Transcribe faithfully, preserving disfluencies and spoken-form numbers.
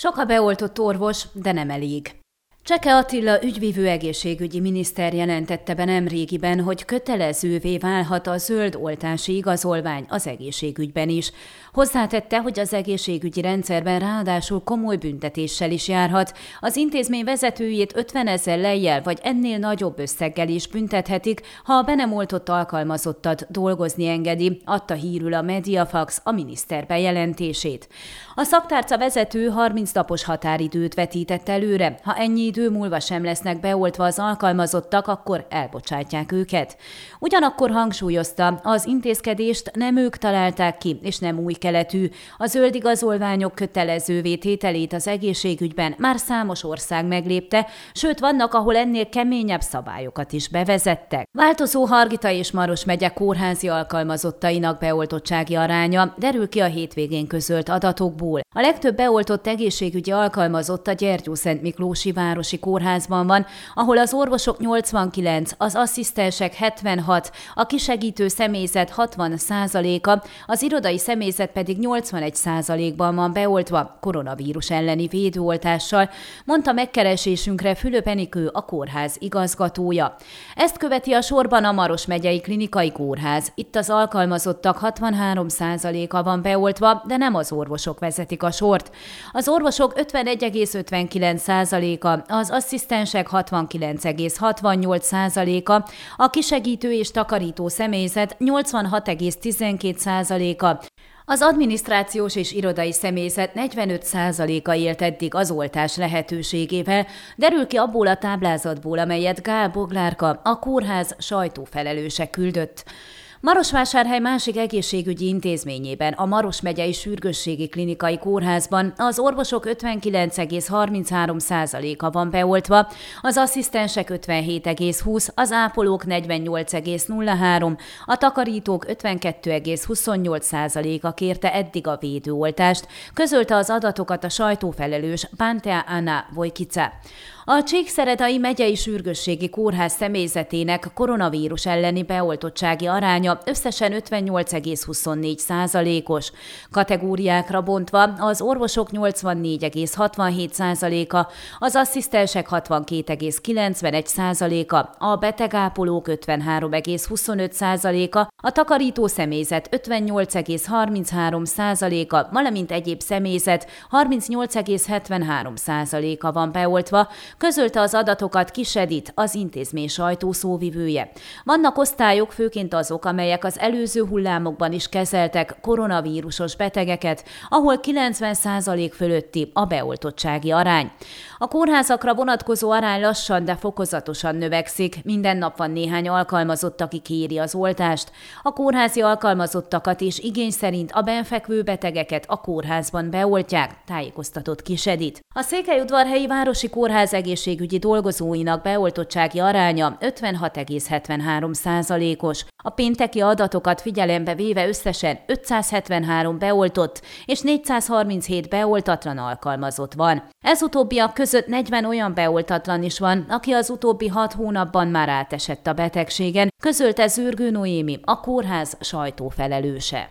Sok a beoltott orvos, de nem elég. Cseke Attila ügyvívő egészségügyi miniszter jelentette be nemrégiben, hogy kötelezővé válhat a zöld oltási igazolvány az egészségügyben is. Hozzátette, hogy az egészségügyi rendszerben ráadásul komoly büntetéssel is járhat. Az intézmény vezetőjét ötvenezer lejjel vagy ennél nagyobb összeggel is büntethetik, ha a be nem oltott alkalmazottat dolgozni engedi, adta hírül a Mediafax a miniszter bejelentését. A szaktárca vezető harminc napos határidőt vetített előre, ha ennyi idő idő múlva sem lesznek beoltva az alkalmazottak, akkor elbocsátják őket. Ugyanakkor hangsúlyozta, az intézkedést nem ők találták ki, és nem új keletű. A zöld igazolványok kötelezővé tételét az egészségügyben már számos ország meglépte, sőt vannak, ahol ennél keményebb szabályokat is bevezettek. Változó Hargita és Maros megye kórházi alkalmazottainak beoltottsági aránya derül ki a hétvégén közölt adatokból. A legtöbb beoltott egészségügyi alkalmazott a Gyergyószentmiklósi Városi Kórházban van, ahol az orvosok nyolcvankilenc, az asszisztensek hetvenhat, a kisegítő személyzet hatvan százaléka, az irodai személyzet pedig nyolcvanegy százalékban van beoltva koronavírus elleni védőoltással, mondta megkeresésünkre Fülöpenikő, a kórház igazgatója. Ezt követi a sorban a Maros Megyei Klinikai Kórház. Itt az alkalmazottak hatvanhárom százaléka van beoltva, de nem az orvosok vezetik a sort. Az orvosok ötvenegy egész ötvenkilenc százaléka, az asszisztensek hatvankilenc egész hatvannyolc százaléka, a kisegítő és takarító személyzet nyolcvanhat egész tizenkét százaléka, az adminisztrációs és irodai személyzet negyvenöt százaléka élt eddig az oltás lehetőségével, derül ki abból a táblázatból, amelyet Gál Boglárka, a kórház sajtófelelőse küldött. Marosvásárhely másik egészségügyi intézményében, a Maros Megyei Sürgősségi Klinikai Kórházban az orvosok ötvenkilenc egész harminchárom százaléka van beoltva, az asszisztensek ötvenhét egész húsz, az ápolók negyvennyolc egész nulla három, a takarítók ötvenkettő egész huszonnyolc százaléka kérte eddig a védőoltást, közölte az adatokat a sajtófelelős Pantea Anna Vojkica. A Csíkszeredai Megyei Sürgősségi Kórház személyzetének koronavírus elleni beoltottsági aránya összesen ötvennyolc egész huszonnégy százalékos. Kategóriákra bontva az orvosok nyolcvannégy egész hatvanhét százaléka, az asszisztensek hatvankét egész kilencvenegy százaléka, a betegápolók ötvenhárom egész huszonöt százaléka, a takarító személyzet ötvennyolc egész harminchárom százaléka, valamint egyéb személyzet harmincnyolc egész hetvenhárom százaléka van beoltva, közölte az adatokat Kisedit, az intézmény sajtószóvivője. Vannak osztályok, főként azok, amelyek az előző hullámokban is kezeltek koronavírusos betegeket, ahol kilencven százalék fölötti a beoltottsági arány. A kórházakra vonatkozó arány lassan, de fokozatosan növekszik, minden nap van néhány alkalmazott, aki kéri az oltást. A kórházi alkalmazottakat és igény szerint a benfekvő betegeket a kórházban beoltják, tájékoztatott Kisedit. A Székely-udvarhelyi Városi Kórház egészségügyi dolgozóinak beoltottsági aránya ötvenhat egész hetvenhárom százalékos. A pénteki adatokat figyelembe véve összesen ötszázhetvenhárom beoltott és négyszázharminchét beoltatlan alkalmazott van. Ez utóbbiak között negyven olyan beoltatlan is van, aki az utóbbi hat hónapban már átesett a betegségen, közölte Zürgő Noémi, a kórház sajtófelelőse.